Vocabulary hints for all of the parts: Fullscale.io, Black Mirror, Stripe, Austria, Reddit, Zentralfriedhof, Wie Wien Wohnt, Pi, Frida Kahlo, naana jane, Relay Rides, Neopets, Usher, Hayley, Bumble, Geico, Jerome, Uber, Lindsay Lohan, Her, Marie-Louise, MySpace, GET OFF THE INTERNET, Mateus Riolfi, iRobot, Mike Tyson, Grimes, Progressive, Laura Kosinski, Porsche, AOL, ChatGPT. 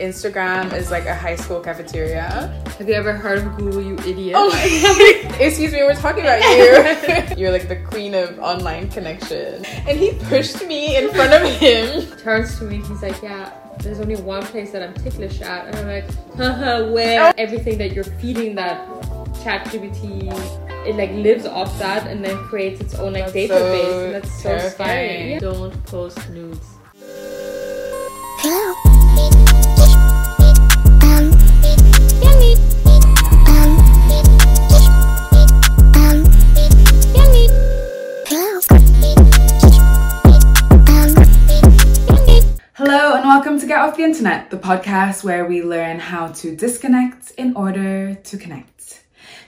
Instagram is like a high school cafeteria. Have you ever heard of Google, you idiot? Oh my god. Excuse me, we're talking about you. You're like the queen of online connection. And he pushed me in front of him. Turns to me, he's like, yeah, there's only one place that I'm ticklish at. And I'm like, haha, where? Everything that you're feeding that ChatGPT, it like lives off that and then creates its own like database. So and that's so scary. Yeah. Don't post nudes. Hello. Hello and welcome to Get Off the Internet, the podcast where we learn how to disconnect in order to connect.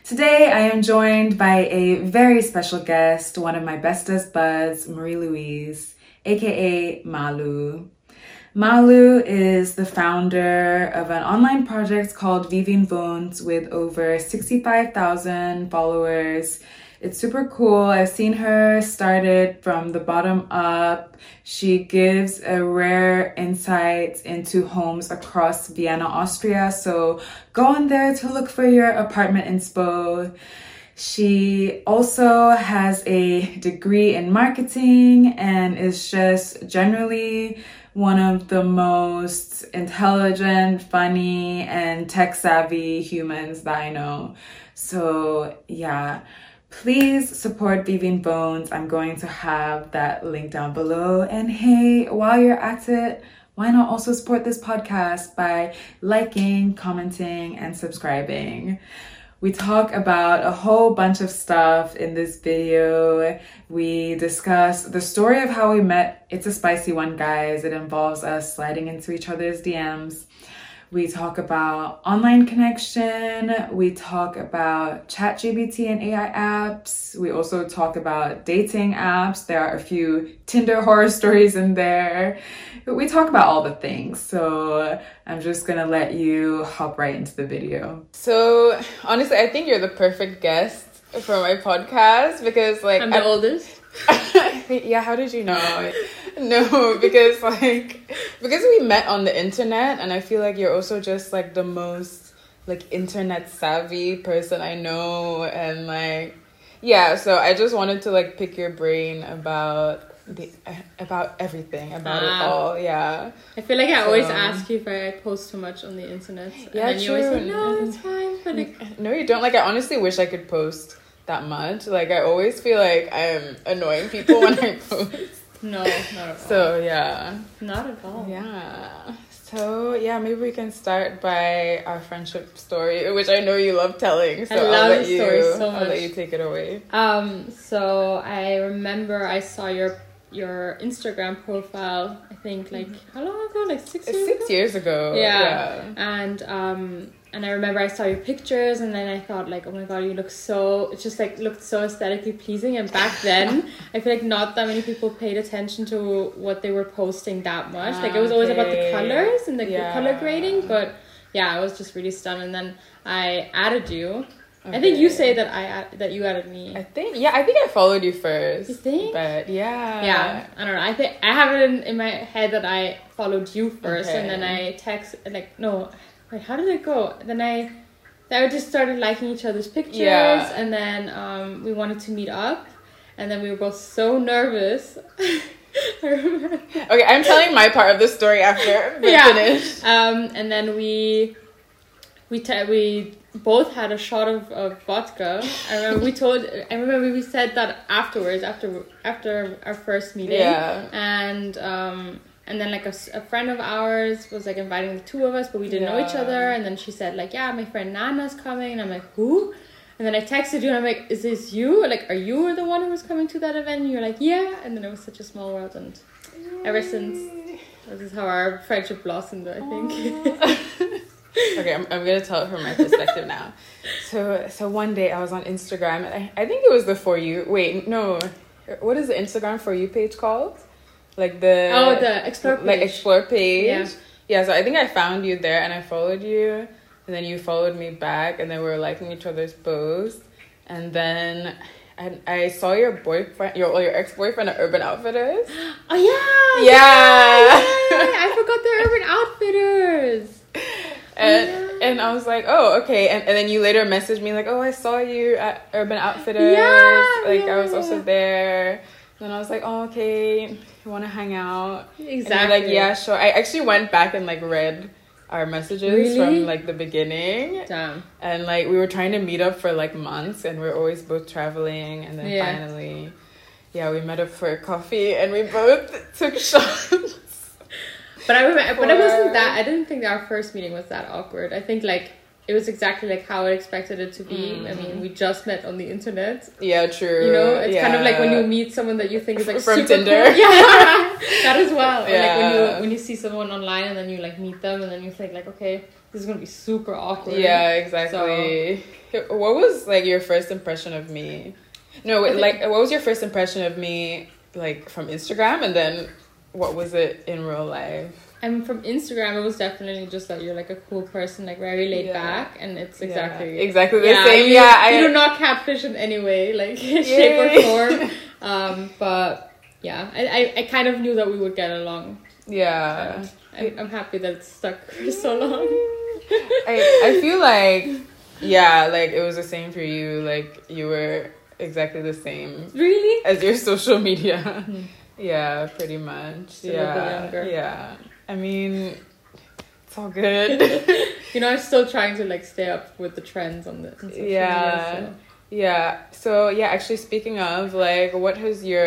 Today I am joined by a very special guest, one of my bestest buds, Marie-Louise, aka Malu. Malu is the founder of an online project called Wie Wien Wohnt with over 65,000 followers. It's super cool. I've seen her started from the bottom up. She gives a rare insight into homes across Vienna, Austria. So go on there to look for your apartment inspo. She also has a degree in marketing and is just generally one of the most intelligent, funny, and tech-savvy humans that I know. So yeah, please support Wie Wien Wohnt. I'm going to have that link down below. And hey, while you're at it, why not also support this podcast by liking, commenting, and subscribing? We talk about a whole bunch of stuff in this video. We discuss the story of how we met. It's a spicy one, guys. It involves us sliding into each other's DMs. We talk about online connection. We talk about ChatGPT and AI apps. We also talk about dating apps. There are a few Tinder horror stories in there. But we talk about all the things. So I'm just gonna let you hop right into the video. So honestly, I think you're the perfect guest for my podcast because like I'm the oldest. Yeah, how did you know? No, because we met on the internet, and I feel like you're also just like the most like internet savvy person I know, and like yeah, so I just wanted to like pick your brain about everything, about it all. Yeah, I feel like I always ask you if I post too much on the internet. Yeah, and then you always say, no, it's fine, but like, no, you don't. Like I honestly wish I could post that much. Like I always feel like I'm annoying people when I post. No, not at all. So yeah, not at all. Yeah. So yeah, maybe we can start by our friendship story, which I know you love telling. So I'll let you take it away. So I remember I saw your Instagram profile. I think like how long ago? Like 6 years. 6 years ago. Yeah. And I remember I saw your pictures and then I thought like, oh my god, you look so, it just like looked so aesthetically pleasing. And back then, I feel like not that many people paid attention to what they were posting that much. Like it was always about the colors and the color grading. But yeah, I was just really stunned. And then I added you. Okay. I think you say that that you added me. I think I followed you first. You think? But yeah. I don't know. I think I have it in my head that I followed you first, and then I wait, how did it go? Then we just started liking each other's pictures, and then we wanted to meet up, and then we were both so nervous. I remember. Okay, I'm telling my part of the story after we finish. And then we both had a shot of vodka. I remember we said that afterwards, after our first meeting, And then, like, a friend of ours was, like, inviting the two of us, but we didn't know each other. And then she said, like, yeah, my friend Nana's coming. And I'm like, who? And then I texted you, and I'm like, is this you? Like, are you the one who was coming to that event? And you're like, yeah. And then it was such a small world. And ever since, this is how our friendship blossomed, I think. Okay, I'm going to tell it from my perspective now. So one day I was on Instagram, and I think it was the For You. Wait, no. What is the Instagram For You page called? Like the explore page. Like explore page. Yeah, so I think I found you there and I followed you, and then you followed me back, and then we were liking each other's posts, and then I saw your boyfriend, your ex-boyfriend at Urban Outfitters. Oh yeah! I forgot they're Urban Outfitters. And I was like, oh, okay. And then you later messaged me like, oh, I saw you at Urban Outfitters. I was also there. Then I was like, oh, okay, you want to hang out? Exactly. And like, yeah, sure. I actually went back and like read our messages from like the beginning. Damn. And like we were trying to meet up for like months, and we were always both traveling, and then finally, we met up for coffee, and we both took shots. But I remember, but it wasn't that. I didn't think that our first meeting was that awkward. I think like it was exactly like how I expected it to be. Mm-hmm. I mean, we just met on the internet. Yeah, true. You know, it's kind of like when you meet someone that you think is like from Tinder. Cool. Yeah, that as well. Yeah. Or, like when you see someone online and then you like meet them and then you think like, okay, this is gonna be super awkward. Yeah, exactly. So, what was like your first impression of me? No, what was your first impression of me like from Instagram, and then what was it in real life? From Instagram, it was definitely just that you're like a cool person, like very laid back, and it's exactly the same. You do not catfish in any way, like shape or form. But yeah, I kind of knew that we would get along. Yeah, I'm happy that it stuck for so long. I feel like it was the same for you. Like you were exactly the same, really, as your social media. Mm-hmm. Yeah, pretty much. So yeah. I mean, it's all good. You know, I'm still trying to like stay up with the trends on the social media. So actually, speaking of like, what has your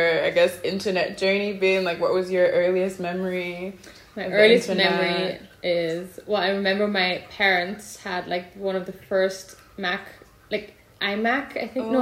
internet journey been like? What was your earliest memory? My earliest memory is I remember my parents had like one of the first Mac, like iMac, I think.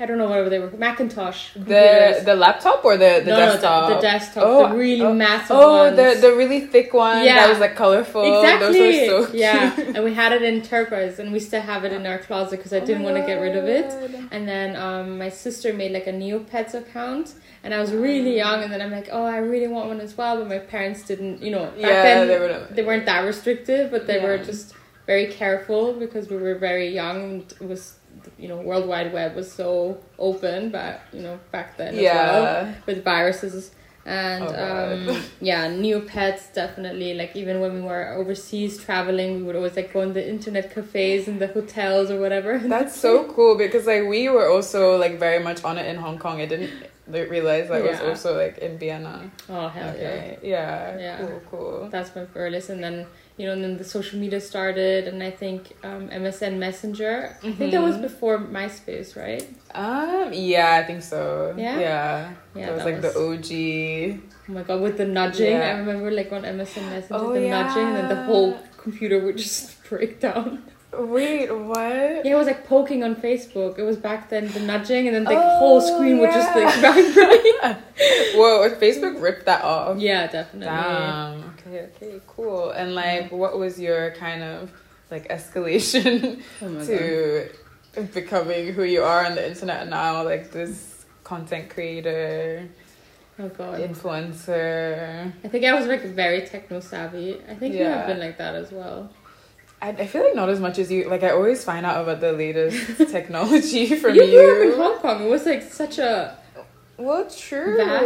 I don't know, whatever they were. Macintosh. The laptop or the desktop? No, the desktop. Oh, the really massive ones. Oh, the really thick one that was like colorful. Exactly. Those were so cute. Yeah, and we had it in turquoise, and we still have it in our closet because I didn't want to get rid of it. And then my sister made like a Neopets account, and I was really young, and then I'm like, oh, I really want one as well. But my parents didn't, you know, back then they weren't that restrictive, but they were just very careful because we were very young, and it was, you know, World Wide Web was so open, but you know, back then as well, with viruses and Neopets, definitely. Like even when we were overseas traveling, we would always like go in the internet cafes and the hotels or whatever. That's so cool, because like we were also like very much on it in Hong Kong. I didn't realize that was also like in Vienna. Oh hell yeah. Cool. That's my earliest, and then, you know, and then the social media started, and I think MSN Messenger. Mm-hmm. I think that was before MySpace, right? I think so. Yeah, that was like the OG. Oh my god, with the nudging. Yeah. I remember like on MSN Messenger, nudging, and then the whole computer would just break down. Wait, what? Yeah, it was like poking on Facebook. It was back then, the nudging, and then the whole screen would just like bang. Whoa, Facebook ripped that off. Yeah, definitely. Damn. Okay, cool. And like, what was your kind of like escalation to becoming who you are on the internet now, like this content creator? Oh god. Influencer. I think I was like very techno savvy. I think you have been like that as well. I feel like not as much as you. Like, I always find out about the latest technology from you. You grew up in Hong Kong. It was, like, such a... Well, true. Vast...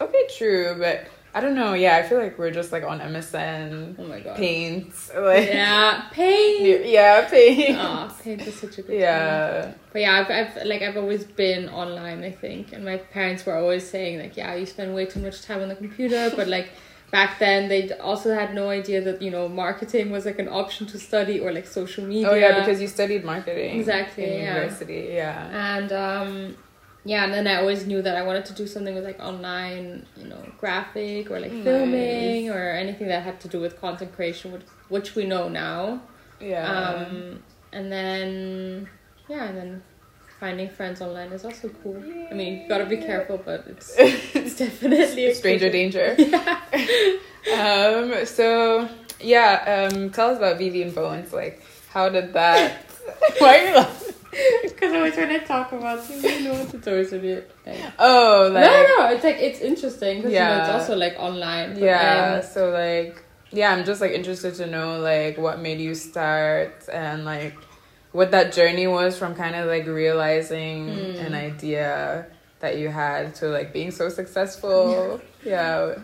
But... Okay, true. But, I don't know. Yeah, I feel like we're just, like, on MSN. Oh, my God. Paint. Like... Yeah. Paint. Yeah, Paint. Oh, Paint is such a good time. But, yeah, I've always been online, I think. And my parents were always saying, like, yeah, you spend way too much time on the computer. But, like... Back then, they also had no idea that, you know, marketing was, like, an option to study, or, like, social media. Oh, yeah, because you studied marketing. Exactly, in university, And, and then I always knew that I wanted to do something with, like, online, you know, graphic or, like, filming or anything that had to do with content creation, which we know now. Yeah. And then... Finding friends online is also cool. I mean, you gotta be careful, but it's definitely stranger danger. Yeah. So tell us about Vivian Bones. Like, how did that? Why are you laughing? Because always when I talk about you, you know what the stories of it. It's like it's interesting because you know, it's also like online. Yeah. So like, I'm just like interested to know like what made you start, and like what that journey was from kind of like realizing an idea that you had to like being so successful. Yeah.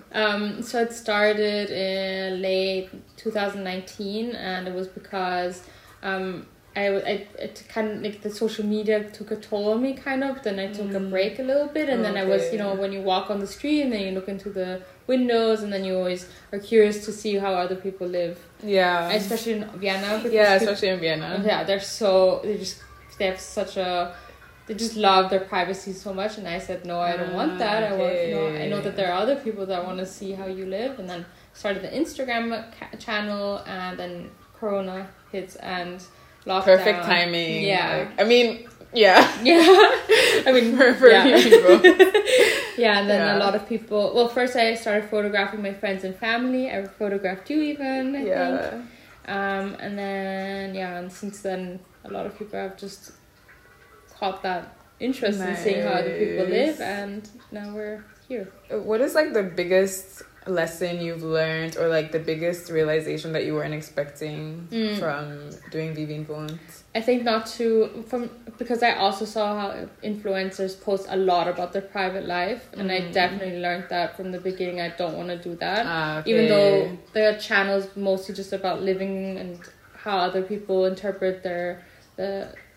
So it started in late 2019, and it was because it kind of like the social media took a toll on me kind of. Then I took a break a little bit, and then I was, you know, when you walk on the street and then you look into the windows and then you always are curious to see how other people live. Yeah. Especially in Vienna. Yeah, they have such a, they just love their privacy so much, and I said no, I don't want that. I want, I know that there are other people that want to see how you live, and then started the Instagram channel, and then Corona hits and lockdown. Perfect timing. Yeah. Like, I mean, yeah. Yeah. I mean, for a few people. Yeah, and then a lot of people. Well, first I started photographing my friends and family. I photographed you even. I think. And then and since then a lot of people have just caught that interest in seeing how other people live, and now we're here. What is like the biggest lesson you've learned, or like the biggest realization that you weren't expecting from doing Wie Wien Wohnt? I think because I also saw how influencers post a lot about their private life, and I definitely learned that from the beginning. I don't want to do that. Even though their channel's mostly just about living and how other people interpret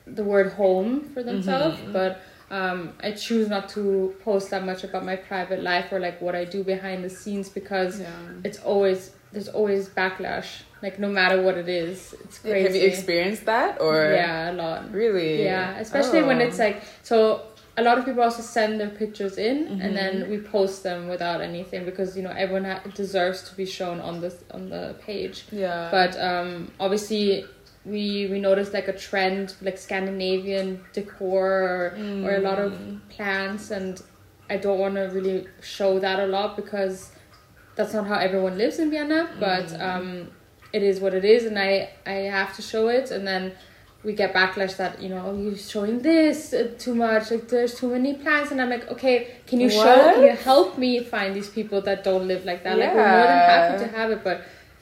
the word home for themselves, but I choose not to post that much about my private life or like what I do behind the scenes, because there's always backlash, like no matter what it is. It's crazy. Have you experienced that? Or yeah, a lot. Really? Yeah, especially when it's like, so a lot of people also send their pictures in, and then we post them without anything, because you know everyone deserves to be shown on the page. Yeah. But obviously we noticed like a trend, like Scandinavian decor or a lot of plants, and I don't want to really show that a lot, because that's not how everyone lives in Vienna, but it is what it is, and I have to show it. And then we get backlash that, you know, you're showing this too much, like there's too many plants, and I'm like, okay, can you help me find these people that don't live like that? Yeah. Like, we're more than happy to have it, but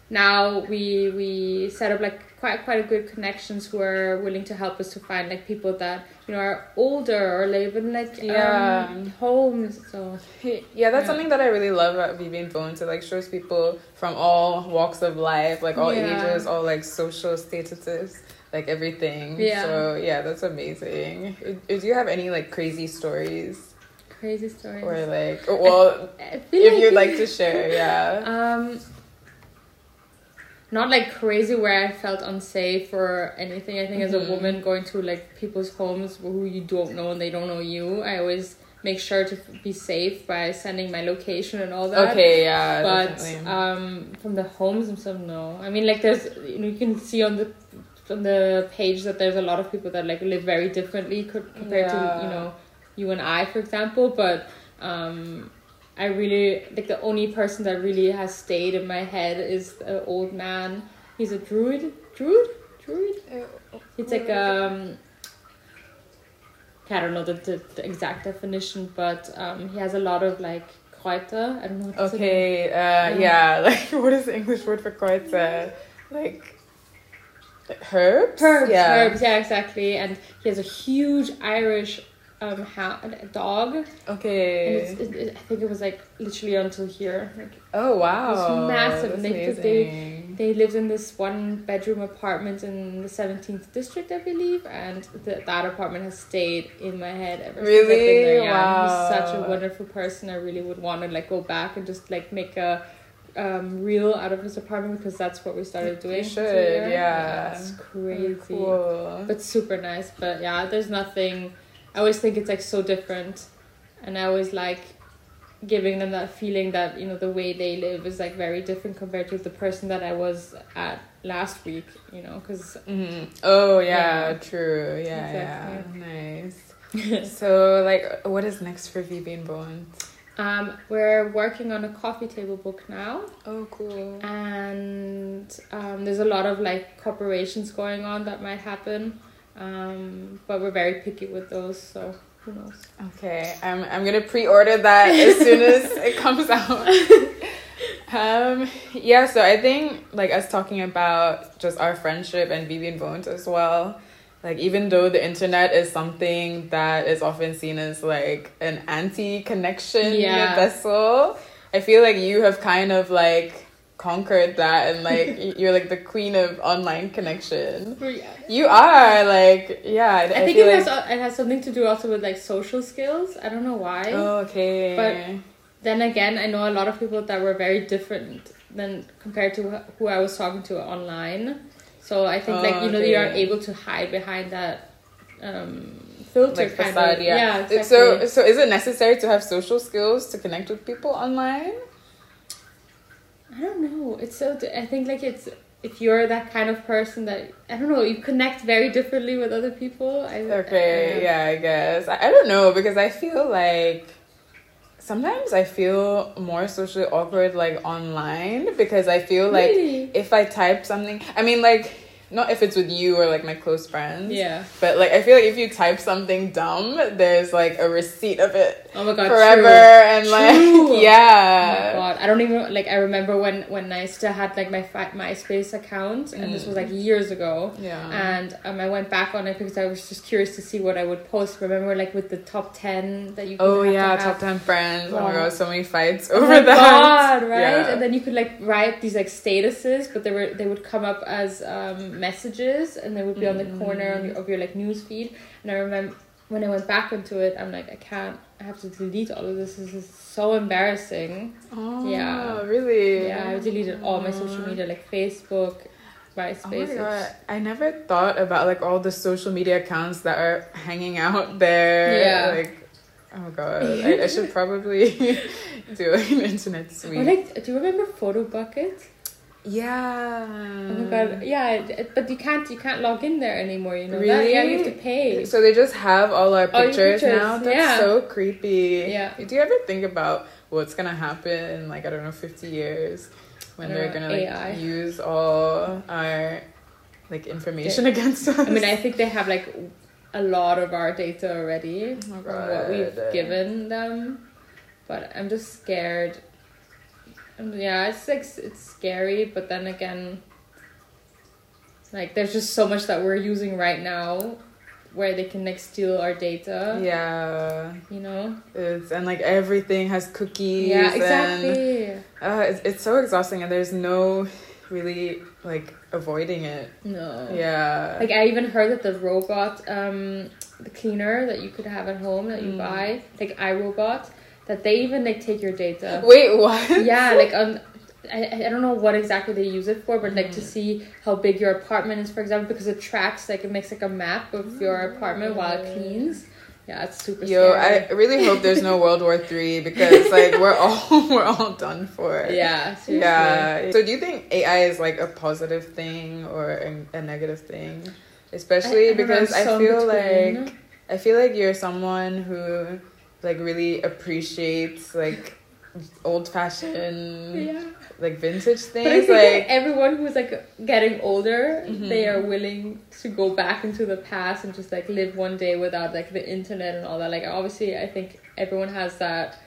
now we set up like quite a good connections who are willing to help us to find like people that, you know, are older or live in like homes. So that's something that I really love about Wie Wien Wohnt. It like shows people from all walks of life, like all ages, all like social statuses, like everything. Yeah. So yeah, that's amazing. Do you have any like crazy stories? Or like, well, if you'd like to share, Not like crazy where I felt unsafe or anything. I think as a woman going to like people's homes who you don't know and they don't know you, I always make sure to be safe by sending my location and all that. Okay, yeah, but definitely. From the homes themselves, no. I mean, like there's, you know, you can see on the page that there's a lot of people that like live very differently compared to, you know, you and I, for example, but I really, like the only person that really has stayed in my head is an old man. He's a druid. Druid? It's like, I don't know the exact definition, but he has a lot of like kräuter. I don't know what that's like what is the English word for kräuter? Like herbs? Herbs, yeah, exactly. And he has a huge Irish dog. Okay. And it, I think it was like literally until here. Like, oh wow! It was massive. That's amazing. They lived in this one-bedroom apartment in the 17th district, I believe, and that apartment has stayed in my head ever since I've been there. Yeah. Wow. He's such a wonderful person. I really would want to like go back and just like make a reel out of his apartment, because that's what we started doing. It's crazy. Cool. But super nice. But yeah, there's nothing. I always think it's like so different, and I always like giving them that feeling that, you know, the way they live is like very different compared to the person that I was at last week, you know, because true, yeah, exactly. Nice. So like, what is next for Wie Wien Wohnt? We're working on a coffee table book now. Oh, cool. And there's a lot of like cooperations going on that might happen. But we're very picky with those, so who knows. Okay, I'm gonna pre-order that as soon as it comes out. So I think like us talking about just our friendship and Wie Wien Wohnt as well, Like, even though the internet is something that is often seen as, like, an anti-connection vessel, I feel like you have kind of, like, conquered that, and, like, you're, like, the queen of online connection. Yeah. You are, like, I think it has something to do also with, like, social skills. I don't know why. Oh, okay. But then again, I know a lot of people that were very different than compared to who I was talking to online. So I think, like, you know, you aren't able to hide behind that filter, like, kind facade, of. Yeah, exactly. So is it necessary to have social skills to connect with people online? I don't know. I think, like, it's, if you're that kind of person that, I don't know, you connect very differently with other people. I guess. I don't know, because I feel like sometimes I feel more socially awkward, like, online, because I feel like if I type something, I mean, like, not if it's with you or, like, my close friends. Yeah. But, like, I feel like if you type something dumb, there's, like, a receipt of it. Oh, my God. Forever. True. And, like, true. Yeah. Oh, my God. I don't even, like, I remember when I still had, like, my MySpace account. And this was, like, years ago. Yeah. And I went back on it because I was just curious to see what I would post. Remember, like, with the top 10 that you could top 10 friends. Oh, my God. So many fights over that. Oh, my God. Right? Yeah. And then you could, like, write these, like, statuses. But they would come up as messages, and they would be on the corner of your like news feed. And I remember when I went back into it, I'm like, I have to delete all of this. This is so embarrassing. Oh, yeah, really? Yeah, I deleted all my social media, like Facebook, MySpace. Oh my God. I never thought about, like, all the social media accounts that are hanging out there. Yeah. Like, oh my God, I should probably do an internet suite. Or, like, do you remember Photo Bucket? Yeah. Oh my God. Yeah, but you can't log in there anymore, you know. Really? That? Yeah, you have to pay. So they just have all our pictures now? That's so creepy. Yeah. Do you ever think about what's gonna happen in, like, I don't know, 50 years when they're gonna, like, AI. Use all our, like, information against us? I mean, I think they have, like, a lot of our data already. Oh my God. From what we've given them. But I'm just scared. Yeah, it's, like, it's scary, but then again, like, there's just so much that we're using right now where they can, like, steal our data. Yeah. You know? And, like, everything has cookies. Yeah, exactly. And, it's so exhausting, and there's no really, like, avoiding it. No. Yeah. Like, I even heard that the robot, the cleaner that you could have at home that you buy, like iRobot, that they even, like, take your data. Wait, what? Yeah, like, I don't know what exactly they use it for, but, like, to see how big your apartment is, for example, because it tracks, like, it makes, like, a map of your apartment while it cleans. Yeah, it's super scary. I really hope there's no World War III, because, like, we're all done for. Yeah, seriously. Yeah. So do you think AI is, like, a positive thing or a negative thing? Especially because I feel like you're someone who, like, really appreciates, like, old-fashioned, like, vintage things. But I think, like, everyone who's, like, getting older, they are willing to go back into the past and just, like, live one day without, like, the internet and all that. Like, obviously, I think everyone has that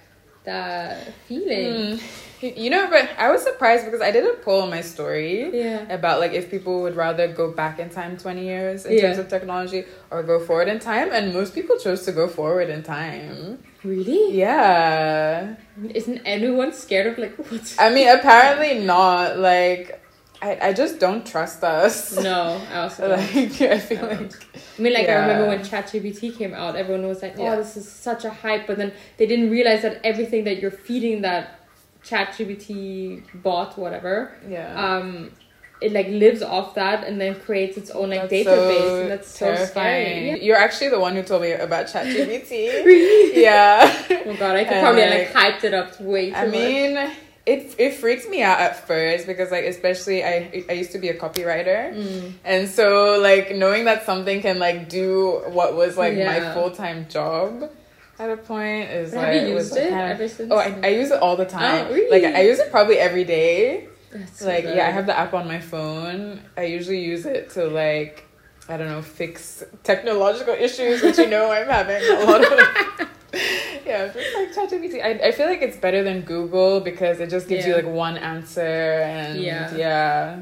feeling. You know, but I was surprised because I did a poll on my story about, like, if people would rather go back in time 20 years in terms of technology or go forward in time, and most people chose to go forward in time. Really? Yeah. Isn't anyone scared of, like, what's... I mean, apparently not. Like, I just don't trust us. No, I also don't. Like, I feel like... I mean, like, I remember when ChatGPT came out, everyone was like, oh, this is such a hype, but then they didn't realize that everything that you're feeding that ChatGPT bot, whatever, it, like, lives off that and then creates its own, like, that's database. So that's terrifying. So scary. Yeah. You're actually the one who told me about ChatGPT. Really? Yeah. Oh, God, I could probably, like, hyped it up way too much. I mean... It freaks me out at first because, like, especially I used to be a copywriter, and so, like, knowing that something can, like, do what was, like, my full-time job at a point is, but like... Have you used it ever since? Oh, I use it all the time. Oh, really? Like, I use it probably every day. That's like, so I have the app on my phone. I usually use it to, like, I don't know, fix technological issues, which, you know, I'm having a lot of... Yeah, like ChatGPT. I feel like it's better than Google because it just gives you, like, one answer, and yeah.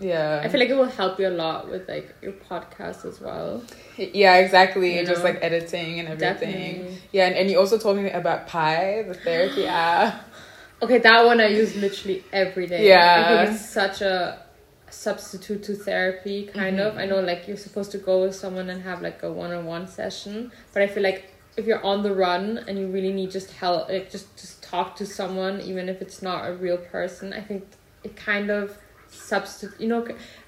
Yeah. I feel like it will help you a lot with, like, your podcast as well. Yeah, exactly. You just, know? Like, editing and everything. Definitely. Yeah, and you also told me about Pi, the therapy app. Okay, that one I use literally every day. Yeah. I think it's such a substitute to therapy, kind of. I know, like, you're supposed to go with someone and have, like, a one-on-one session. But I feel like if you're on the run and you really need just help, like, just talk to someone, even if it's not a real person, I think it kind of... substitute, you know,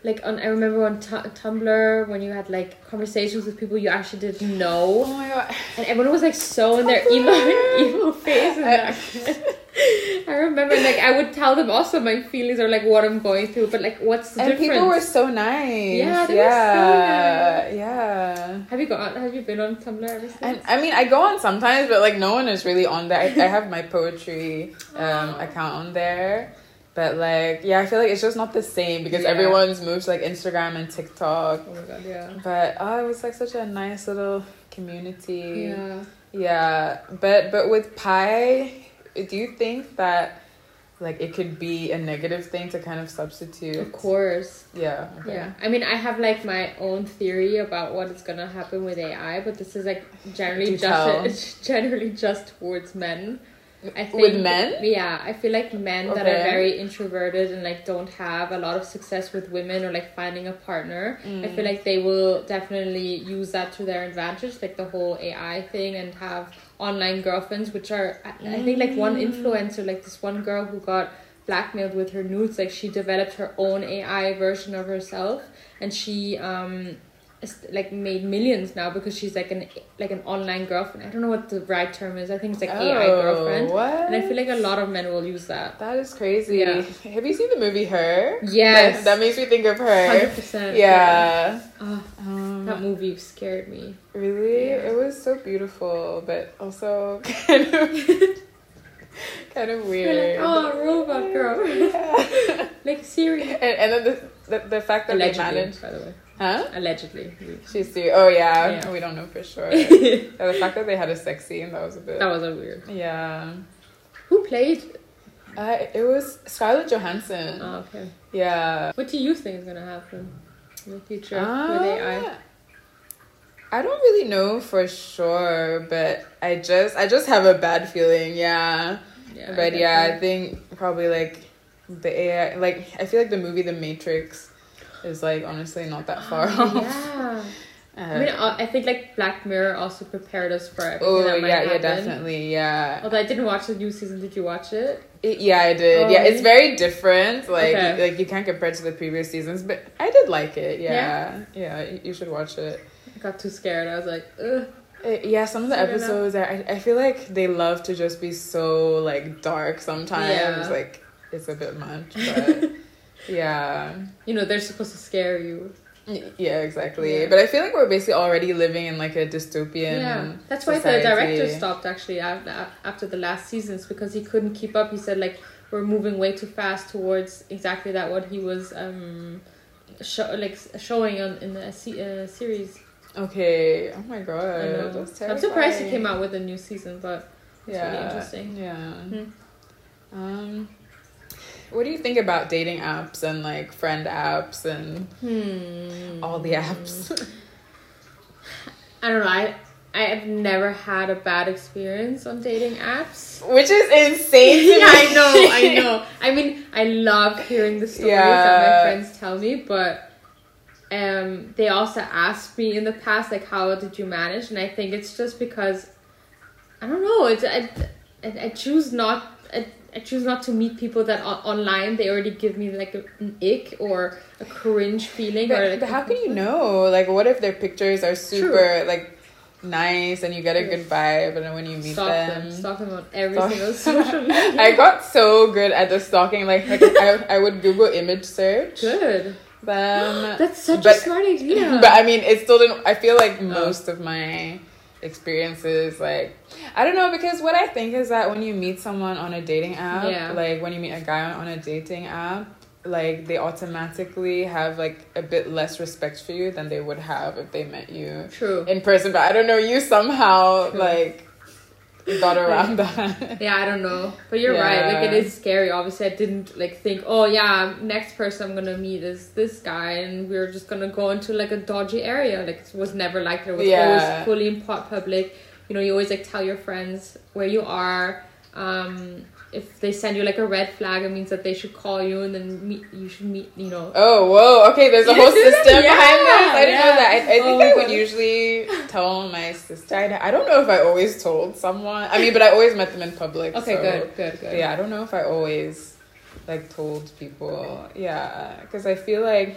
like on I remember on Tumblr when you had like conversations with people you actually didn't know. Oh my god! And everyone was like so in their emo face. I remember like I would tell them also my feelings or like what I'm going through, but like what's the difference? And people were so nice. Yeah, they were so nice. Yeah. Have you been on Tumblr ever since? And I mean, I go on sometimes, but like no one is really on there. I have my poetry account on there. But, like, yeah, I feel like it's just not the same because everyone's moved to, like, Instagram and TikTok. Oh, my God, yeah. But, oh, it was, like, such a nice little community. Yeah. Yeah. But with Pi, do you think that, like, it could be a negative thing to kind of substitute? Of course. Yeah. Okay. Yeah. I mean, I have, like, my own theory about what is going to happen with AI, but this is, like, generally just towards men. I think, with men? Yeah, I feel like men that are very introverted and like don't have a lot of success with women or like finding a partner, I feel like they will definitely use that to their advantage, like the whole AI thing, and have online girlfriends, which are I think like one influencer, like this one girl who got blackmailed with her nudes, like she developed her own AI version of herself, and she like made millions now because she's like an online girlfriend. I don't know what the right term is. I think it's like AI girlfriend. What? And I feel like a lot of men will use that. That is crazy. Yeah. Have you seen the movie Her? Yes. That makes me think of Her. 100%. Yeah. Oh, that movie scared me. Really? Yeah. It was so beautiful, but also kind of weird. Like, oh, robot girl. Yeah. Like Siri. And then the fact that allegedly, they managed, by the way. Huh? Allegedly. She's serious. Oh, yeah. We don't know for sure. Yeah, the fact that they had a sex scene, that was a weird. Yeah. Who played? It was Scarlett Johansson. Oh, okay. Yeah. What do you think is going to happen in the future with AI? I don't really know for sure, but I just have a bad feeling, yeah. But yeah, I think probably like the AI, like I feel like the movie The Matrix is like honestly not that far off. Yeah. I mean, I think like Black Mirror also prepared us for everything that might happen. Definitely, yeah. Although I didn't watch the new season. Did you watch it? Yeah, I did. Oh, yeah, it's very different. Like, like you can't compare it to the previous seasons, but I did like it. Yeah, you should watch it. I got too scared. I was like, ugh. Some of the episodes, I feel like they love to just be so like dark sometimes. Yeah. Like it's a bit much, but. Yeah, you know they're supposed to scare you. Yeah, exactly. Yeah. But I feel like we're basically already living in like a dystopian. Yeah, that's why society. The director stopped actually after the last seasons because he couldn't keep up. He said like we're moving way too fast towards exactly that what he was showing on in the series. Okay. Oh my god. I know. That's terrifying. I'm surprised he came out with a new season, but it's really interesting. Yeah. Mm-hmm. What do you think about dating apps and like friend apps and all the apps? I don't know. I have never had a bad experience on dating apps, which is insane. Yeah, I know. I mean, I love hearing the stories that my friends tell me, but they also asked me in the past, like, how did you manage? And I think it's just because I don't know. It's I choose not to meet people that online they already give me like an ick or a cringe feeling. But, or like, but how can you know? Like, what if their pictures are super like nice and you get a good vibe, and then when you meet stalk them on every single social media. I got so good at the stalking. Like I would Google image search. Good. That's such a smart idea. But I mean, it still didn't. I feel like most of my experiences, like I don't know, because what I think is that when you meet someone on a dating app, like when you meet a guy on a dating app, like they automatically have like a bit less respect for you than they would have if they met you in person. But I don't know, you somehow like got around that. Yeah, I don't know. But you're right. Like, it is scary. Obviously, I didn't, like, think, oh, yeah, next person I'm going to meet is this guy. And we're just going to go into, like, a dodgy area. Like, it was never like that. It was always fully in public. You know, you always, like, tell your friends where you are. If they send you, like, a red flag, it means that they should call you and then you should meet, you know. Oh, whoa. Okay, there's a whole system behind this. I didn't know that. I think I would usually tell my sister. I don't know if I always told someone. I mean, but I always met them in public. Okay, so, good. Yeah, I don't know if I always, like, told people. Yeah, because I feel like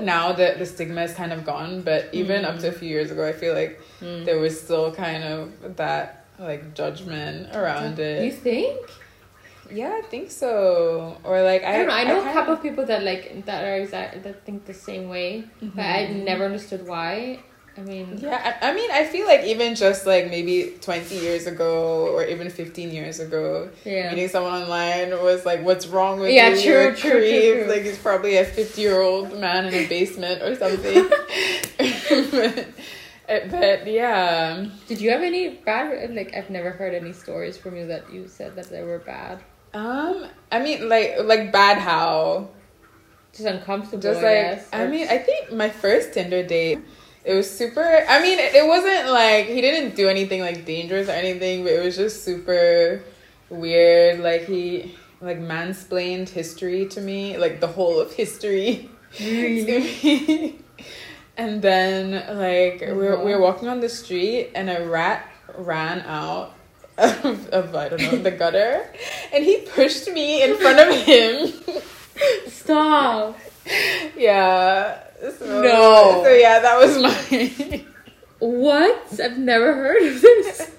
now that the stigma is kind of gone, but even up to a few years ago, I feel like there was still kind of that, like, judgment around it. You think? Yeah, I think so. Or like I know a couple of people that that think the same way, but I never understood why. I mean, yeah, I mean, I feel like even just like maybe 20 years ago or even 15 years ago, meeting someone online was like, what's wrong with you? Yeah, true. Like, it's probably a 50-year-old man in a basement or something. But yeah. Did you have any bad, like, I've never heard any stories from you that you said that they were bad? I mean, like bad how? Just uncomfortable. Just like, I think my first Tinder date, it was super, I mean, it wasn't like, he didn't do anything like dangerous or anything, but it was just super weird. Like, he like mansplained history to me, like the whole of history to me. And then, like, we were walking on the street, and a rat ran out of I don't know, the gutter, and he pushed me in front of him. Stop. Yeah. So yeah, that was my... What? I've never heard of this.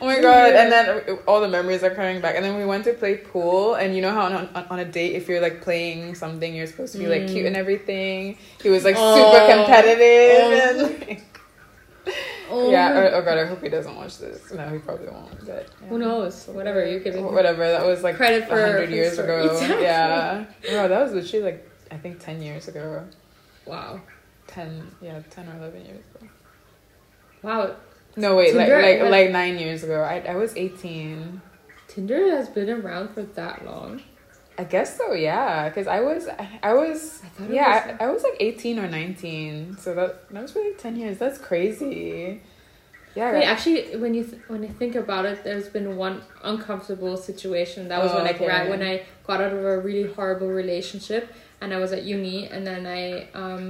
Oh my god. And then all the memories are coming back. And then we went to play pool, and you know how on a date, if you're like playing something, you're supposed to be like cute and everything. He was like super competitive and like, oh god, I hope he doesn't watch this. No, he probably won't, but yeah. Who knows, whatever, you can that was like credit for 100 years ago. Exactly. Yeah, bro, that was literally like, I think 10 years ago. Wow. 10 or 11 years ago. Wow. No, wait, Tinder, like 9 years ago. I was 18. Tinder has been around for that long? I guess so, yeah. Because I was like 18 or 19. So that was really 10 years. That's crazy. Yeah. Wait, actually, when you think about it, there's been one uncomfortable situation. That was when I got out of a really horrible relationship. And I was at uni, and then I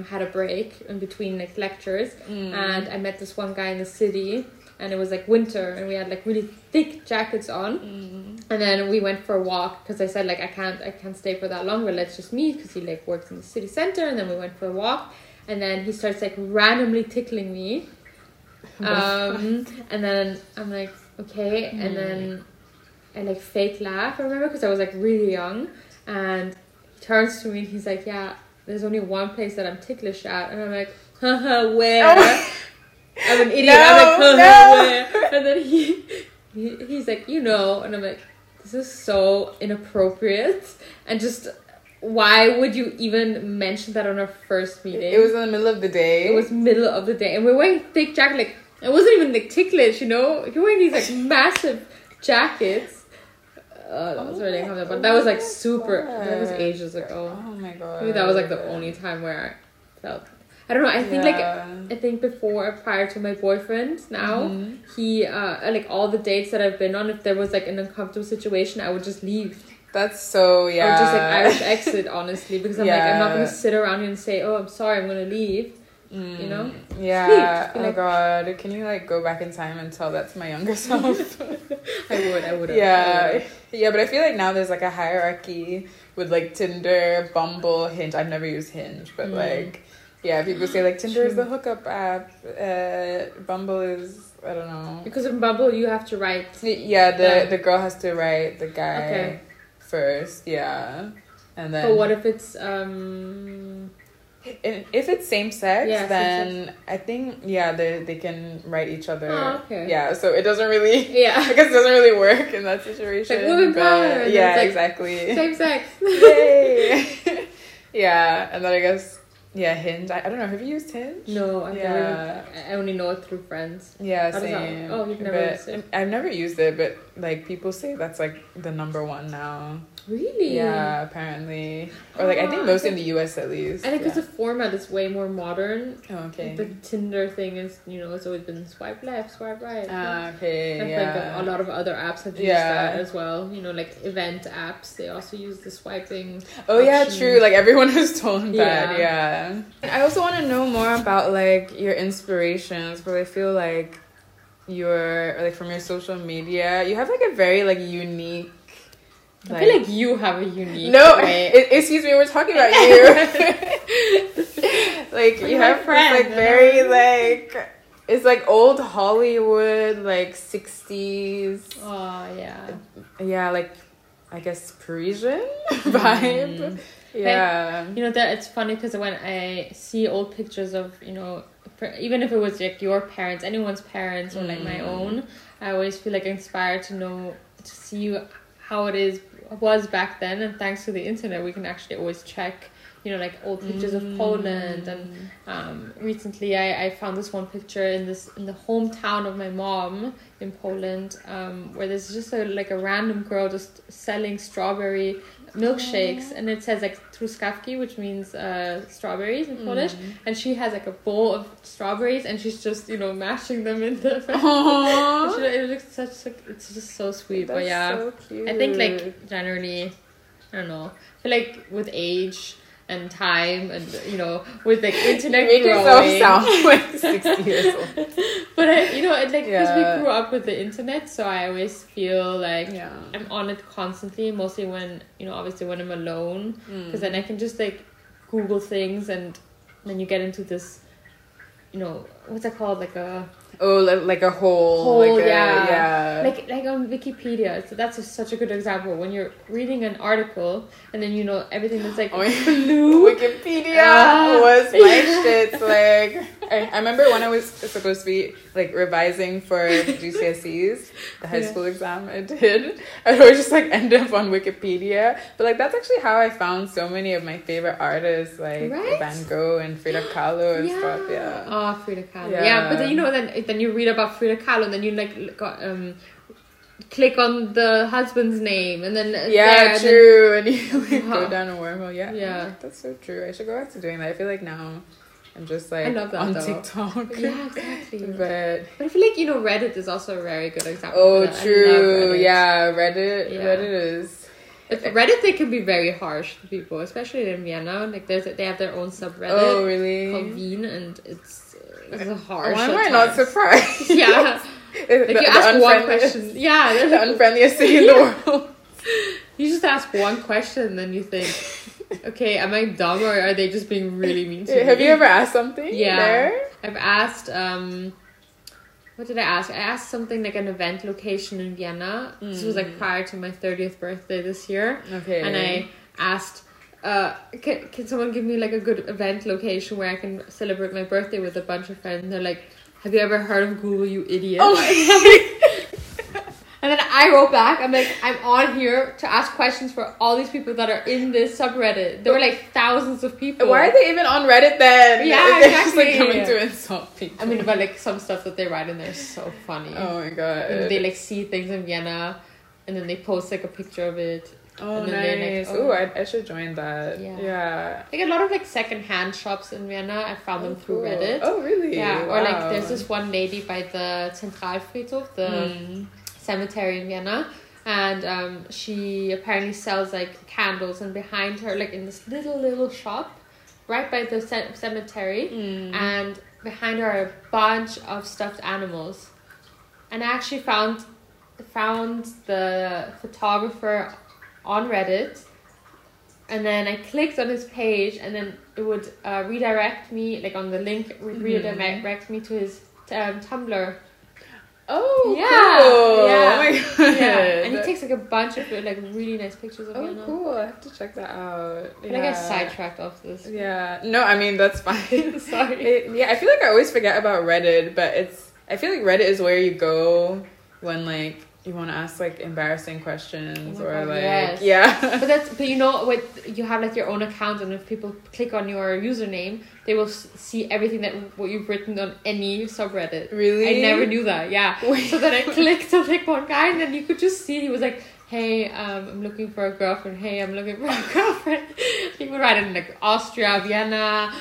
had a break in between like lectures, and I met this one guy in the city, and it was like winter, and we had like really thick jackets on, and then we went for a walk because I said like I can't stay for that long, but let's just meet because he like works in the city center, and then we went for a walk, and then he starts like randomly tickling me, and then I'm like okay, and then I like fake laugh, I remember, because I was like really young, and turns to me and he's like, yeah, there's only one place that I'm ticklish at, and I'm like, haha, where? I'm an idiot. I'm like, where? And then he's like, you know, and I'm like, this is so inappropriate, and just why would you even mention that on our first meeting? It was in the middle of the day. It was middle of the day, and we're wearing thick jackets. Like, it wasn't even like ticklish, you know. You're wearing these like massive jackets. That was really uncomfortable. But that was like super... God. That was ages ago. Oh my god. Maybe that was like the only time where I felt... I don't know. I think like... I think prior to my boyfriend now, he... like all the dates that I've been on, if there was like an uncomfortable situation, I would just leave. That's so... Yeah. Or just like Irish exit, honestly. Because I'm like, I'm not going to sit around here and say, oh, I'm sorry, I'm going to leave. You know? Yeah. Oh my god. Can you like go back in time and tell that to my younger self? I would. Yeah. Yeah, but I feel like now there's like a hierarchy with like Tinder, Bumble, Hinge. I've never used Hinge, but like, yeah, people say like Tinder is the hookup app. Bumble is, I don't know. Because in Bumble you have to write. Yeah, the girl has to write the guy first. Yeah. And then. But what if it's if it's same sex, then same sex. I think they can write each other. Oh, okay. Yeah, so it doesn't really. Yeah. I guess it doesn't really work in that situation. Like women power. Yeah, like, exactly. Same sex. Yay. Yeah, and then I guess Yeah, Hinge. I don't know. Have you used Hinge? No, I only know it through friends. Yeah, same. Oh, you've never used it? I've never used it, but like people say that's like the #1 now. Really? Yeah, apparently. Or like I think most in the US at least. And because the format is way more modern. Oh, okay. The Tinder thing is, you know, it's always been swipe left, swipe right. Ah, okay. And like a lot of other apps have used that as well. You know, like event apps, they also use the swiping. Oh yeah, true. Like everyone has told that. Yeah. I also want to know more about like your inspirations, because I feel like from your social media, you have like a very like unique. I feel like you have a unique way. Excuse me, we're talking about you. Like you have friends, like very like it's like old Hollywood, like 60s. Oh yeah. Yeah, like I guess Parisian vibe. Mm. Yeah. But, you know, that it's funny because when I see old pictures of, you know, even if it was like your parents, anyone's parents or like my own, I always feel like inspired to see how it was back then, and thanks to the internet we can actually always check, you know, like old pictures of Poland. And recently I found this one picture in the hometown of my mom in Poland, where there's just a random girl just selling strawberry milkshakes, and it says like truskawki, which means strawberries in Polish, and she has like a bowl of strawberries and she's just, you know, mashing them in the it looks it's just so sweet. That's but yeah so cute. I think like generally I don't know, I feel like with age and time and, you know, with like internet growing. You make yourself sound like 60 years old. But I, you know, because we grew up with the internet, so I always feel like I'm on it constantly, mostly when, you know, obviously when I'm alone, because then I can just like Google things, and then you get into this, you know, what's that called, like a hole, like like on Wikipedia. So that's such a good example when you're reading an article and then, you know, everything that's like blue. Wikipedia was my shit. Like I remember when I was supposed to be like revising for GCSEs, the high school exam I did, I would just like end up on Wikipedia. But like that's actually how I found so many of my favorite artists, like Van Gogh and Frida Kahlo and stuff. Frida Kahlo. But then, you know, then you read about Frida Kahlo, and then you like click on the husband's name, and then true, and you like go down a wormhole. That's so true. I should go back to doing that. I feel like now I'm just like on TikTok. Yeah, exactly. But I feel like, you know, Reddit is also a very good example. Oh, true. Reddit. Yeah, Reddit. Yeah. Reddit is. But Reddit, they can be very harsh to people, especially in Vienna. Like they have their own subreddit. Oh, really? Called Wien, and it's harsh. Why am I not surprised? Yeah. Like you ask one question. Yeah. The unfriendliest city in the world. You just ask one question and then you think, okay, am I dumb or are they just being really mean to me? Have you ever asked something there? I've asked, what did I ask? I asked something like an event location in Vienna. This was like prior to my 30th birthday this year. Okay. And I asked, can someone give me like a good event location where I can celebrate my birthday with a bunch of friends? And they're like, have you ever heard of Google, you idiot? Oh my God. And then I wrote back, I'm like, I'm on here to ask questions for all these people that are in this subreddit. There were like thousands of people. Why are they even on Reddit then? Yeah, they're exactly. Just like coming to insult people. I mean, but like some stuff that they write in there is so funny. Oh my God. And they like see things in Vienna and then they post like a picture of it. Oh, nice. Like, I should join that. Yeah. Like a lot of like secondhand shops in Vienna, I found them through Reddit. Oh, really? Yeah. Wow. Or like there's this one lady by the Zentralfriedhof, the cemetery in Vienna. And she apparently sells like candles, and behind her, like in this little shop right by the cemetery, and behind her are a bunch of stuffed animals. And I actually found the photographer on Reddit, and then I clicked on his page, and then it would redirect me, like on the link, it would redirect me to his Tumblr. Oh, yeah, cool. Yeah. Oh my God. Yeah. And he takes like a bunch of like really nice pictures of Vienna. Oh, cool. I have to check that out. Yeah. I think I sidetracked off this. Yeah. No, I mean, that's fine. Sorry. I feel like I always forget about Reddit, but I feel like Reddit is where you go when like You want to ask like embarrassing questions yes. Yeah. But you know, with you have like your own account, and if people click on your username, they will see everything what you've written on any subreddit. Really? I never knew that. Yeah. Wait. So then I clicked on like one guy, and then you could just see he was like, "Hey, I'm looking for a girlfriend. Hey, I'm looking for a girlfriend." People write in like Austria, Vienna,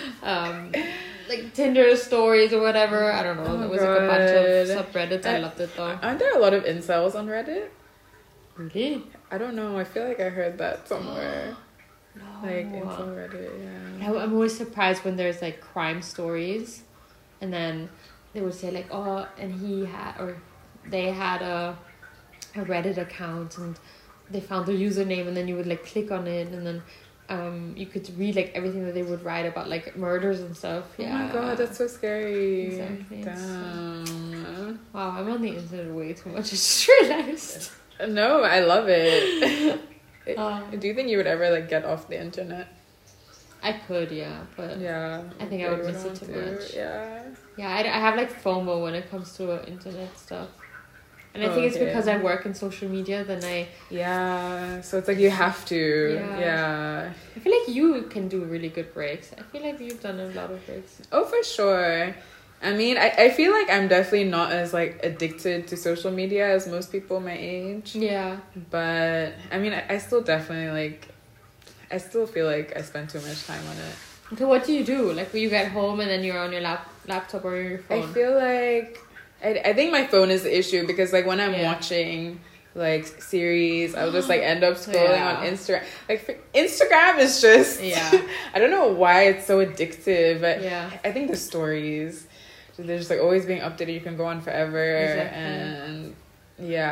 like Tinder stories or whatever. I don't know. Oh, there was like a bunch of subreddits. I loved it though. Aren't there a lot of incels on Reddit? Really? I don't know. I feel like I heard that somewhere. No. Like incel Reddit, yeah. I'm always surprised when there's like crime stories, and then they would say like, oh, and they had a Reddit account, and they found their username, and then you would like click on it, and then you could read like everything that they would write about like murders and stuff. Yeah. Oh my god, that's so scary. Exactly. Damn. Wow, I'm on the internet way too much. I just realized. No, I love it. Do you think you would ever like get off the internet? I could, yeah, but yeah, I think I would miss it too much. Yeah. Yeah, I have like FOMO when it comes to internet stuff. And I think it's because I work in social media, then so it's like you have to. Yeah. I feel like you can do really good breaks. I feel like you've done a lot of breaks. Oh, for sure. I mean, I feel like I'm definitely not as like addicted to social media as most people my age. Yeah. But I mean, I still definitely like, I still feel like I spend too much time on it. Okay, what do you do? Like, when you get home and then you're on your laptop or your phone? I feel like I think my phone is the issue, because like when I'm watching like series, I'll just like end up scrolling on Instagram. Like Instagram is just I don't know why it's so addictive, but I think the stories, they're just like always being updated. You can go on forever. Exactly. And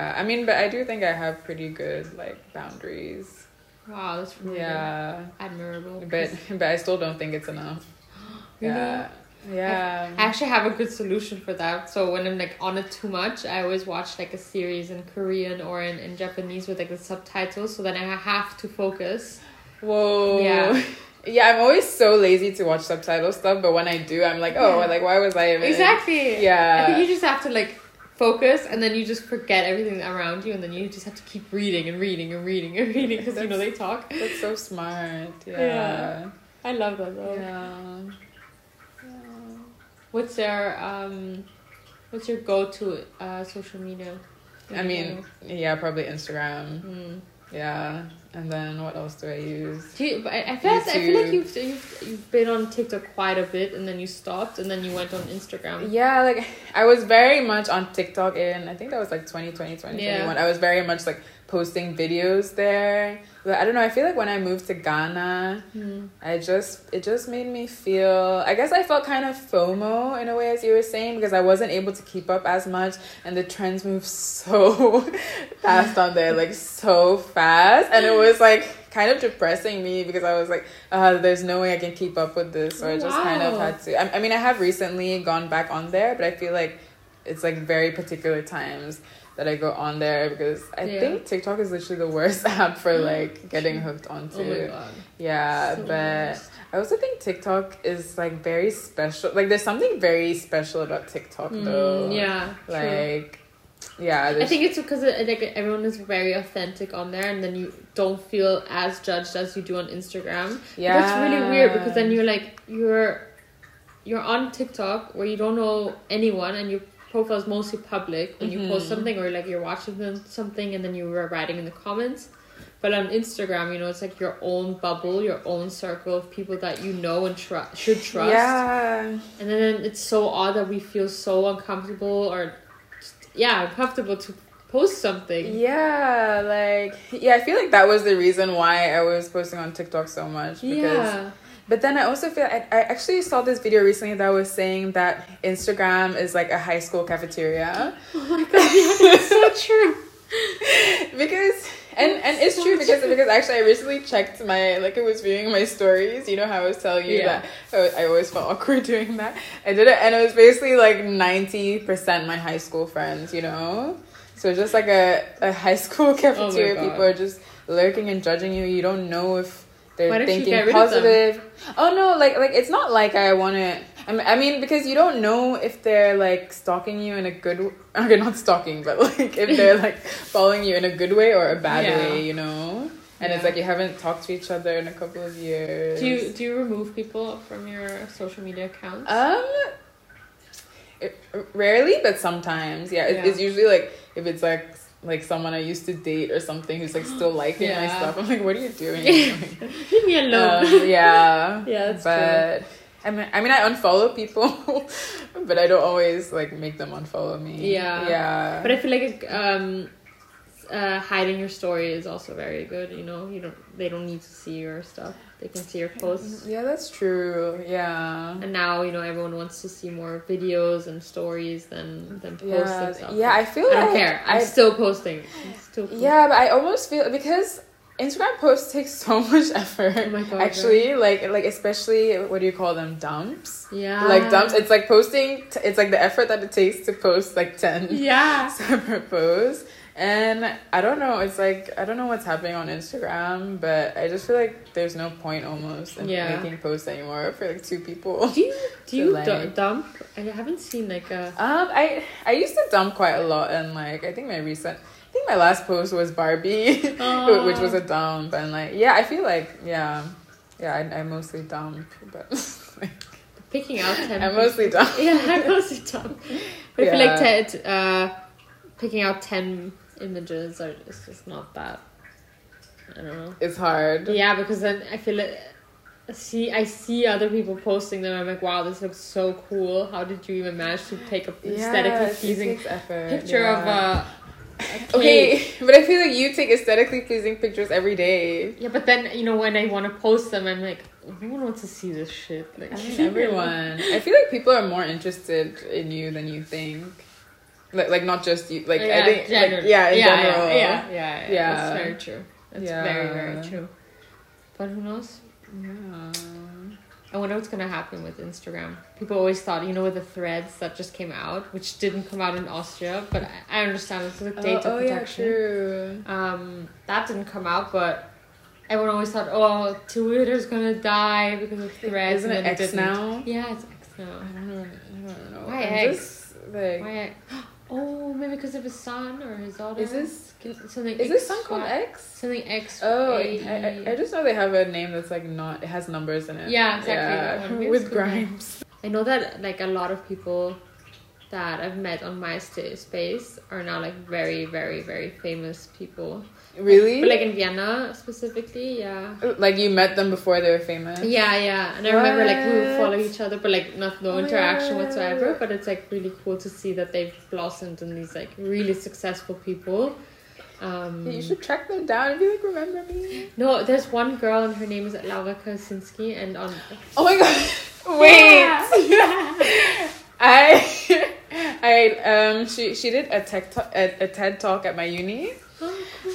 I mean, but I do think I have pretty good like boundaries. Wow, that's really good. Admirable. But I still don't think it's enough. Yeah. Yeah, I actually have a good solution for that. So when I'm like on it too much, I always watch like a series in Korean or in Japanese with like the subtitles, so then I have to focus. Whoa. Yeah, I'm always so lazy to watch subtitle stuff, but when I do, I'm like, oh, like why was I even? Exactly. Yeah. I think you just have to like focus, and then you just forget everything around you, and then you just have to keep reading and reading and reading and reading, because you know they talk. That's so smart. Yeah. I love that though. Yeah. What's your go-to social media? I mean, probably Instagram. Mm. Yeah, and then what else do I use? I feel like you've been on TikTok quite a bit, and then you stopped, and then you went on Instagram. Yeah, like I was very much on TikTok in, I think that was like 2021. I was very much like posting videos there. But I don't know, I feel like when I moved to Ghana, it just made me feel, I guess I felt kind of FOMO in a way, as you were saying, because I wasn't able to keep up as much, and the trends moved so fast on there, like so fast, and it was like kind of depressing me, because I was like, there's no way I can keep up with this, so I just kind of had to. I mean, I have recently gone back on there, but I feel like it's like very particular times that I go on there, because I think TikTok is literally the worst app for like getting hooked onto. Oh my God. Yeah, so but nice. I also think TikTok is like very special. Like there's something very special about TikTok though. Yeah. Like true. Yeah. I think it's because like everyone is very authentic on there, and then you don't feel as judged as you do on Instagram. Yeah. That's really weird, because then you're like you're on TikTok where you don't know anyone, and your profile is mostly public when you post something, or like you're watching something and then you were writing in the comments. But on Instagram, you know, it's like your own bubble, your own circle of people that you know and should trust. Yeah. And then it's so odd that we feel so uncomfortable uncomfortable to post something. I feel like that was the reason why I was posting on TikTok so much, because but then I also feel, I actually saw this video recently that was saying that Instagram is like a high school cafeteria. Oh my god, it's so true. Because actually I recently checked my, like I was viewing my stories, you know how I was telling you that I always felt awkward doing that. I did it, and it was basically like 90% my high school friends, you know? So just like a high school cafeteria, people are just lurking and judging you. You don't know if they're thinking positive. Oh no, like it's not like I want to. I mean, because you don't know if they're like stalking you in a good, okay, not stalking, but like if they're like following you in a good way or a bad way, you know? And it's like you haven't talked to each other in a couple of years. Do you remove people from your social media accounts? Rarely, but sometimes. It's usually like if it's like someone I used to date or something who's like still liking my stuff. I'm like, what are you doing? Leave me alone. Yeah, that's true. I mean, I unfollow people, but I don't always like make them unfollow me. Yeah. But I feel like hiding your story is also very good. You know, they don't need to see your stuff. They can see your posts. Yeah, that's true. Yeah. And now, you know, everyone wants to see more videos and stories than posts and stuff. Yeah, I feel like... I don't care. I'm still posting. Yeah, but I almost feel... Because Instagram posts take so much effort. Oh my God. Actually, yeah. like especially, what do you call them? Dumps? Yeah. Like dumps. It's like posting... It's like the effort that it takes to post like 10 separate posts. And I don't know, it's like, I don't know what's happening on Instagram, but I just feel like there's no point almost in making posts anymore for like two people. Do you dump? I haven't seen like a... I used to dump quite a lot, and like, I think my last post was Barbie, which was a dump, and like, yeah, I feel like, I mostly dump, but like... Picking out 10 I mostly dump. Yeah, I mostly dump. But I feel like picking out 10 images it's just not that. I don't know. It's hard. Yeah, because then I feel like I see other people posting them. I'm like, wow, this looks so cool. How did you even manage to take a aesthetically pleasing picture of a okay, but I feel like you take aesthetically pleasing pictures every day. Yeah, but then you know when I want to post them, I'm like, no one wants to see this shit. Like, I mean, everyone. I feel like people are more interested in you than you think. Like not just you, like I think generally. Like, in general. Yeah. That's very true. That's very, very true. But who knows? Yeah. I wonder what's gonna happen with Instagram. People always thought, you know, with the threads that just came out, which didn't come out in Austria, but I understand it's like data protection. True. That didn't come out, but everyone always thought, oh, Twitter's gonna die because of threads. Isn't it X now? Yeah, it's X now. I don't know. Why X? Like why X? Oh, maybe because of his son or his daughter. Is his son called X? Something X. Oh, I just know they have a name that's like not... It has numbers in it. Yeah, exactly. Yeah. With Grimes. I know that like a lot of people that I've met on MySpace are now like very, very, very famous people. Really? But like in Vienna specifically, like you met them before they were famous? Yeah. And I remember like we would follow each other, but like no interaction whatsoever. But it's like really cool to see that they've blossomed and these like really successful people. You should track them down and be like, remember me? No, there's one girl and her name is Laura Kosinski, and on... Oh my God! Wait! Yeah. She did a TED talk at my uni.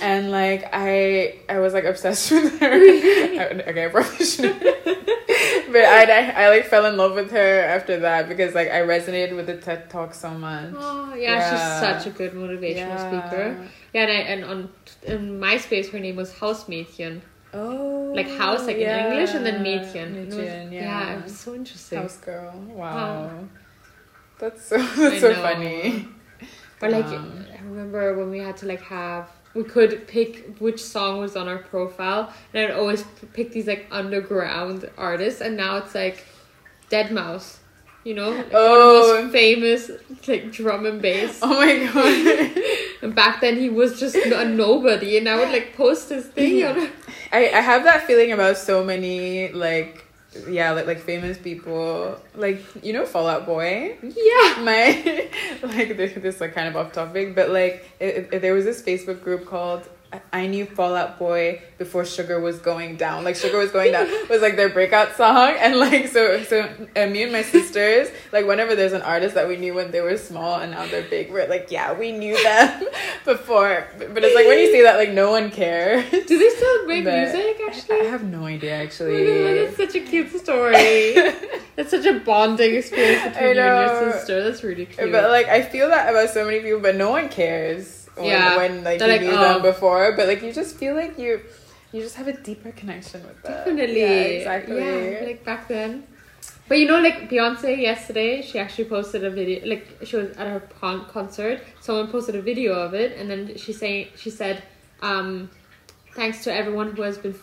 And like I was like obsessed with her. I probably shouldn't. But I like fell in love with her after that because like I resonated with the TED talk so much. Oh yeah. She's such a good motivational speaker. Yeah, and on MySpace her name was Hausmädchen. Oh, like house like in English and then Mädchen. It was so interesting. House girl. Wow. That's so funny. But like I remember when we had to like we could pick which song was on our profile, and I'd always pick these like underground artists, and now it's like Deadmau5, you know, like one of the most famous like drum and bass. Oh my God. And back then he was just a nobody, and I would like post his thing. I have that feeling about so many like... Yeah, like famous people, like, you know, Fall Out Boy. Yeah. This like kind of off topic, but like there was this Facebook group called I Knew Fall Out Boy Before Sugar Was Going Down. Like Sugar Was Going Down was like their breakout song, and like so me and my sisters, like whenever there's an artist that we knew when they were small and now they're big, we're like, yeah, we knew them before. But it's like when you say that, like no one cares. Do they still make music? Actually, I have no idea. Actually, that's such a cute story. That's such a bonding experience between you and your sister. That's really cute. But like I feel that about so many people, but no one cares when like you like, knew them before. But like you just feel like you just have a deeper connection with them. Definitely, yeah, exactly. Yeah, like back then. But you know, like Beyonce yesterday, she actually posted a video. Like she was at her concert, someone posted a video of it, and then she said, "Thanks to everyone who has been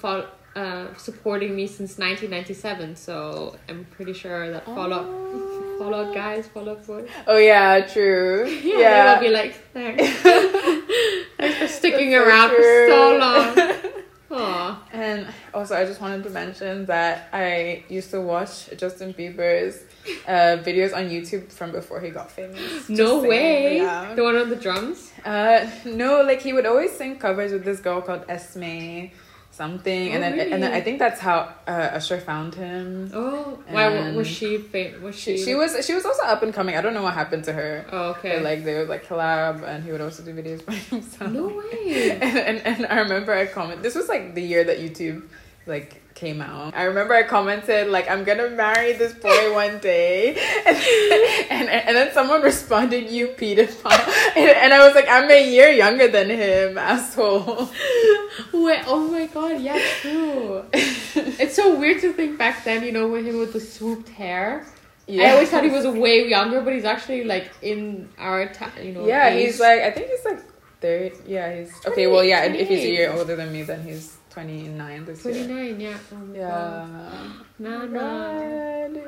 supporting me since 1997." So I'm pretty sure that Fall Out Boy. Oh yeah, true. Yeah, they'll be like, thanks for sticking around for so long. Aww. And also, I just wanted to mention that I used to watch Justin Bieber's videos on YouTube from before he got famous. No way! The one on the drums? No, like he would always sing covers with this girl called Esme something, and then I think that's how Usher found him. Oh, and why was she famous? She was also up and coming. I don't know what happened to her. Oh, okay. But, like they would like collab, and he would also do videos by himself. No way. And I remember I commented. This was like the year that YouTube like came out. I remember I commented like, I'm gonna marry this boy one day, and then someone responded, you pedophile, and I was like, I'm a year younger than him, asshole. Wait, oh my god, yeah, true. It's so weird to think back then, you know, with him with the swooped hair. Yeah. I always thought he was way younger, but he's actually like in our you know. Yeah, age. He's like, I think he's like 30. Yeah, he's okay. Well, yeah, if he's a year older than me, then he's 29 this year. 29, yeah. Oh yeah. No.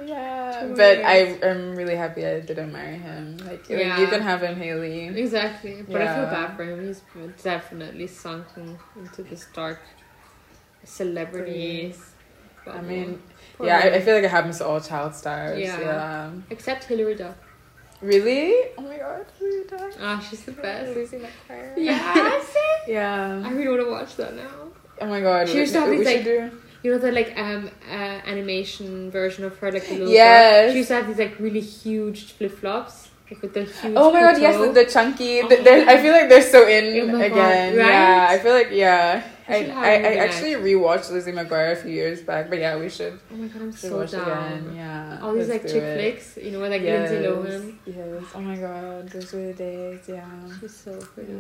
Yeah. But I'm really happy I didn't marry him. Like, you can have him, Hayley. Exactly. But yeah. I feel bad for him. He's definitely sunken into this dark celebrity. I mean, I feel like it happens to all child stars. Yeah. Except Hilary Duff. Really? Oh my god, Hilary Duff. Ah, she's the best. Losing my choir. Yeah. Yeah. I really want to watch that now. Oh my god! She used to have these like, you know, the like animation version of her, like the little girl. She used to have these like really huge flip flops, like with the huge. Oh my god! Yes, the chunky. I feel like they're so in again. Right? Yeah, I feel like I actually rewatched Lizzie McGuire a few years back, but yeah, we should. Oh my god, I'm so down. Again. Yeah, all these like chick flicks, you know, with like Lindsay Lohan. Yes. Oh my god, those were the days. Yeah, she's so pretty. Yeah.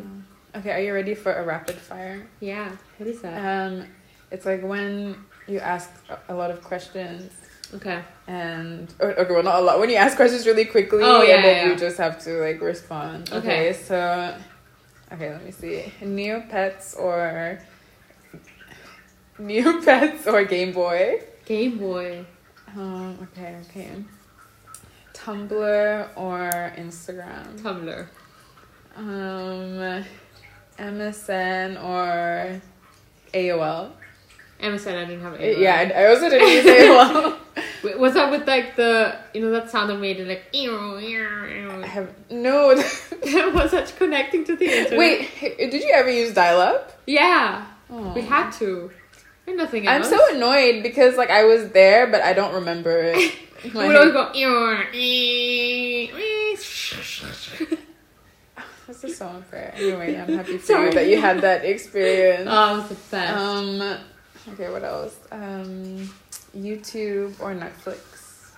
Okay, are you ready for a rapid fire? Yeah. What is that? It's like when you ask a lot of questions. Okay. And okay, well, not a lot. When you ask questions really quickly, you just have to like respond. Okay. Okay, let me see. Neopets or Game Boy? Game Boy. Okay. Tumblr or Instagram? Tumblr. MSN or AOL? MSN, I didn't have AOL. Yeah, I also didn't use AOL. Wait, what's up with like the, you know, that sound that made it like I have no. That was such connecting to the internet. Wait, did you ever use dial-up? Yeah. Aww. We had to. And nothing else. I'm so annoyed because like I was there but I don't remember it. We would always go. That's just so unfair. Anyway, I'm happy for you that you had that experience. Oh, it's the best. Okay, what else? YouTube or Netflix?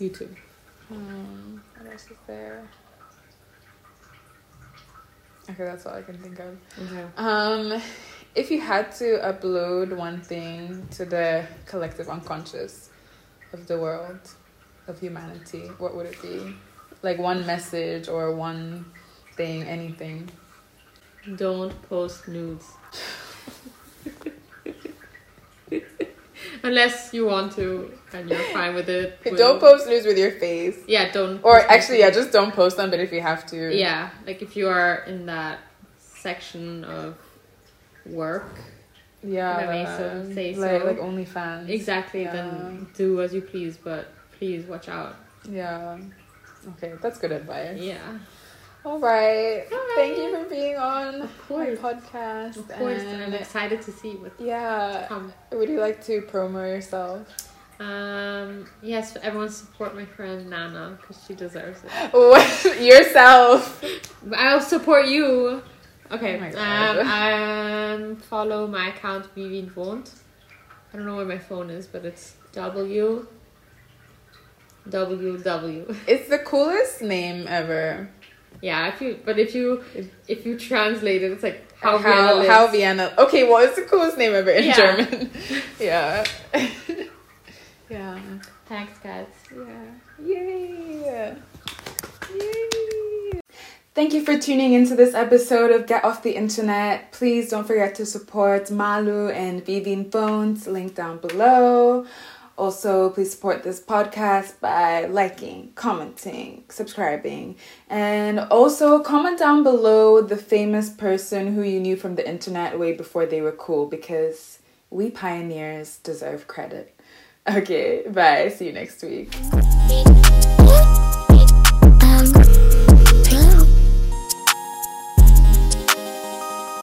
YouTube. What else is there? Okay, that's all I can think of. Okay. If you had to upload one thing to the collective unconscious of the world, of humanity, what would it be? Like one message or one thing, anything. Don't post nudes. Unless you want to and you're fine with it. Don't post nudes with your face. Yeah, don't. Or actually, yeah, just don't post them, but if you have to. Yeah, like if you are in that section of work. Yeah. If I may say so. Like OnlyFans. Exactly, yeah. Then do as you please, but please watch out. Yeah. Okay, that's good advice. Yeah. All right. Thank you for being on my podcast. Of course, and I'm excited to see what's to come. Would you like to promo yourself? Yes, everyone support my friend Nana because she deserves it. Yourself. I'll support you. Okay. Oh my God. Follow my account Wie Wien Wohnt. I don't know where my phone is, but it's WW. It's the coolest name ever. Yeah, if you translate it, it's like how Vienna. Okay, well, it's the coolest name ever in German. Yeah. Yeah. Thanks, guys. Yeah. Yay! Yay! Thank you for tuning into this episode of Get Off the Internet. Please don't forget to support Malu and Vivian Bones, link down below. Also, please support this podcast by liking, commenting, subscribing, and also comment down below the famous person who you knew from the internet way before they were cool, because we pioneers deserve credit. Okay, bye. See you next week.